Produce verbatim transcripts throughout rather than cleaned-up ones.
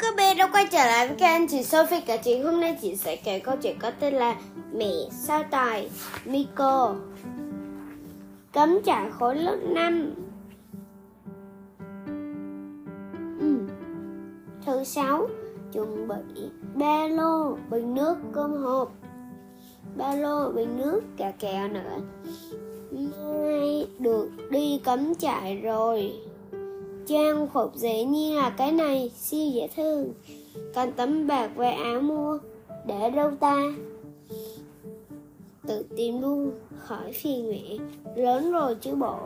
Cookie đã quay trở lại với các anh chị Sophie cả chuyện. Hôm nay chị sẽ kể câu chuyện có tên là Mẹ Sao Tài Miko. Cấm trạng khối lớp năm. ừ. Thứ sáu, chuẩn bị ba lô, bình nước, cơm hộp. Ba lô, bình nước, cả kẹo nữa. Nay được đi cắm trại rồi. Trang phục dĩ nhiên là cái này, siêu dễ thương. Còn tấm bạc và áo mua để đâu ta? Tự tìm luôn, khỏi phiền mẹ. Lớn rồi chứ bộ.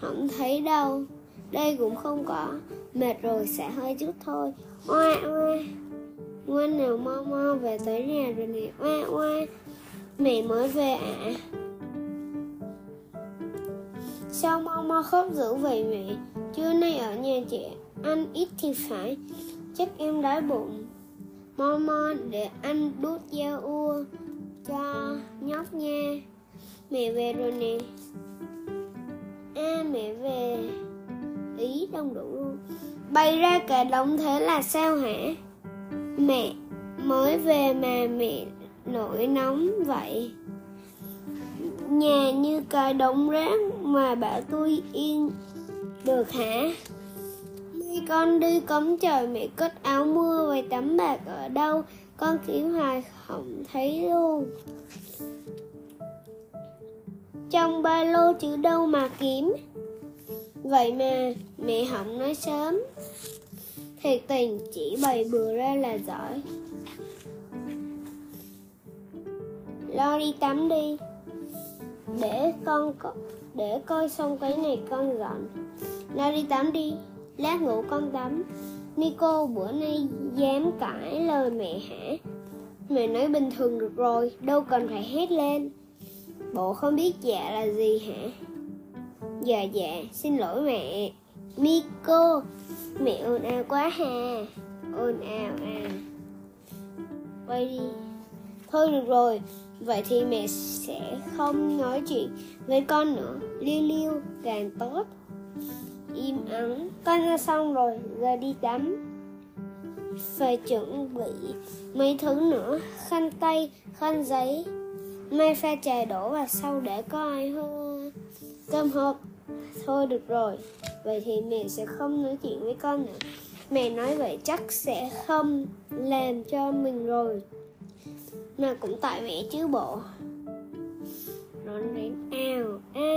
Không thấy đâu. Đây cũng không có. Mệt rồi xả hơi chút thôi. Oa oa. Ngoan nào mau mau về tới nhà rồi nè. Oa oa. Mẹ mới về ạ à. Sao mau mau khóc dữ vậy mẹ? Trưa nay ở nhà chị ăn ít thì phải, chắc em đói bụng. Mau mau để ăn đút da ua cho nhóc nha. Mẹ về rồi nè. À, mẹ về. Ý đông đủ luôn. Bày ra cả đống thế là sao hả? Mẹ mới về mà mẹ nổi nóng vậy. Nhà như cái đống rác mà bảo tôi yên được hả? Mấy con đi cắm trời, mẹ cất áo mưa với tấm bạc ở đâu? Con kiếm hoài không thấy luôn. Trong ba lô chứ đâu mà kiếm? Vậy mà mẹ không nói sớm. Thiệt tình chỉ bày bừa ra là giỏi. Lo đi tắm đi. Để con co- để coi xong cái này con dọn. Lo đi tắm đi. Lát ngủ con tắm. Miko bữa nay dám cãi lời mẹ hả? Mẹ nói bình thường được rồi, đâu cần phải hét lên. Bộ không biết dạ là gì hả? Dạ dạ, xin lỗi mẹ. Miko, mẹ ồn ào quá hà. Ồn ào à. Quay đi. Thôi được rồi, vậy thì mẹ sẽ không nói chuyện với con nữa. Liêu liêu càng tốt. Im ắng. Con ra xong rồi, giờ đi tắm. Phải chuẩn bị mấy thứ nữa. Khăn tay, khăn giấy. Mai pha trà đổ vào sau để coi hơn. Cơm hộp. Thôi được rồi, vậy thì mẹ sẽ không nói chuyện với con nữa. Mẹ nói vậy chắc sẽ không làm cho mình rồi. Mà cũng tại mẹ chứ bộ. Rón rén ào à.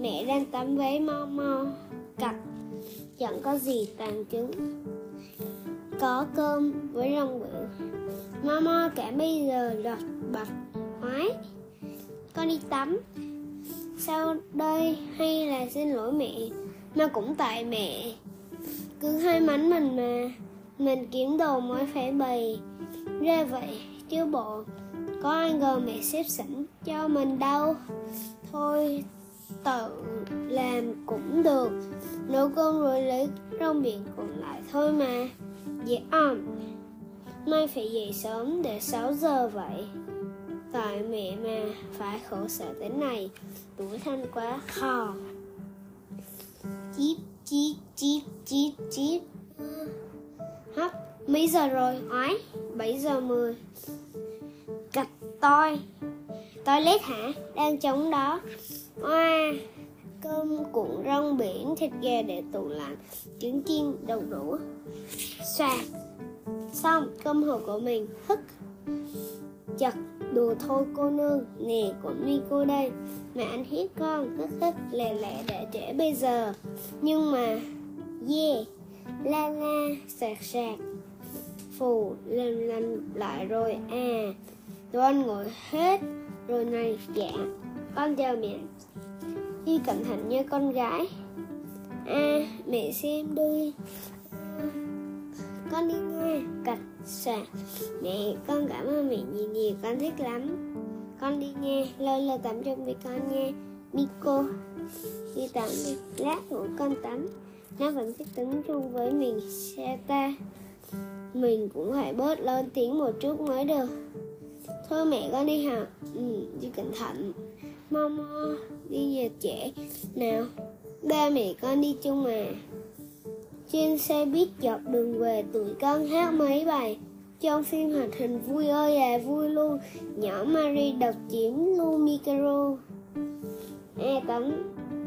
Mẹ đang tắm váy mau mau. Cặp. Chẳng có gì tàn chứng. Có cơm với rong biển. Mau mau cả bây giờ lọt bật hoái. Con đi tắm. Sau đây hay là xin lỗi mẹ. Mà cũng tại mẹ. Cứ hay mắn mình mà. Mình kiếm đồ mới phải bày ra vậy chứ bộ. Có ai ngờ mẹ xếp sẵn cho mình đâu. Thôi tự làm cũng được. Nấu cơm rồi lấy rong biển còn lại thôi mà. Dễ ẩm. Mai phải dậy sớm để sáu giờ vậy. Tại mẹ mà phải khổ sở thế này. Tuổi thanh quá khò. Chíp chíp chíp chíp chíp. Hấp. Mấy giờ rồi? Ói. bảy giờ mười. Cạch toi. Toilet hả? Đang trống đó. Oa. Cơm cuộn rong biển, thịt gà để tủ lạnh, trứng chiên đậu đủ. Xoạt. Xong cơm hộp của mình. Hức. Chật. Đùa thôi cô nương. Nè của Miko đây. Mẹ anh hiếp con. Hức hức. Lẹ lẹ để trễ bây giờ. Nhưng mà yeah. La la. Sạc sạc. Phù, lần lần lại rồi à. Tụi anh ngồi hết rồi này. Dạ con chào mẹ. Đi cẩn thận nha con gái. À mẹ xem đi. Con đi nghe. Cạch sạc. Mẹ con cảm ơn mẹ nhiều nhiều. Con thích lắm. Con đi nghe. Lôi là tắm cho mẹ con nha. Miko đi tắm đi. Lát ngủ con tắm. Nó vẫn thích tính chung với mình. Sao ta? Mình cũng phải bớt lên tiếng một chút mới được. Thôi mẹ con đi học. Ừ, đi cẩn thận. Mau mau, đi về trễ. Nào, ba mẹ con đi chung mà. Trên xe buýt dọc đường về, tụi con hát mấy bài trong phim hoạt hình vui ơi là vui luôn. Nhỏ Marie đọc chiếm lu Micro. E tắm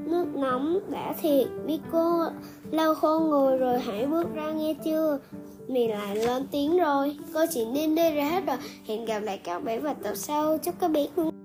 nước nóng đã thiệt, Miko lau khô ngồi rồi hãy bước ra nghe chưa. Mình lại lớn tiếng rồi, cô chỉ nên đây ra hết rồi. Hẹn gặp lại các bé vào tập sau. Chúc các bé vui.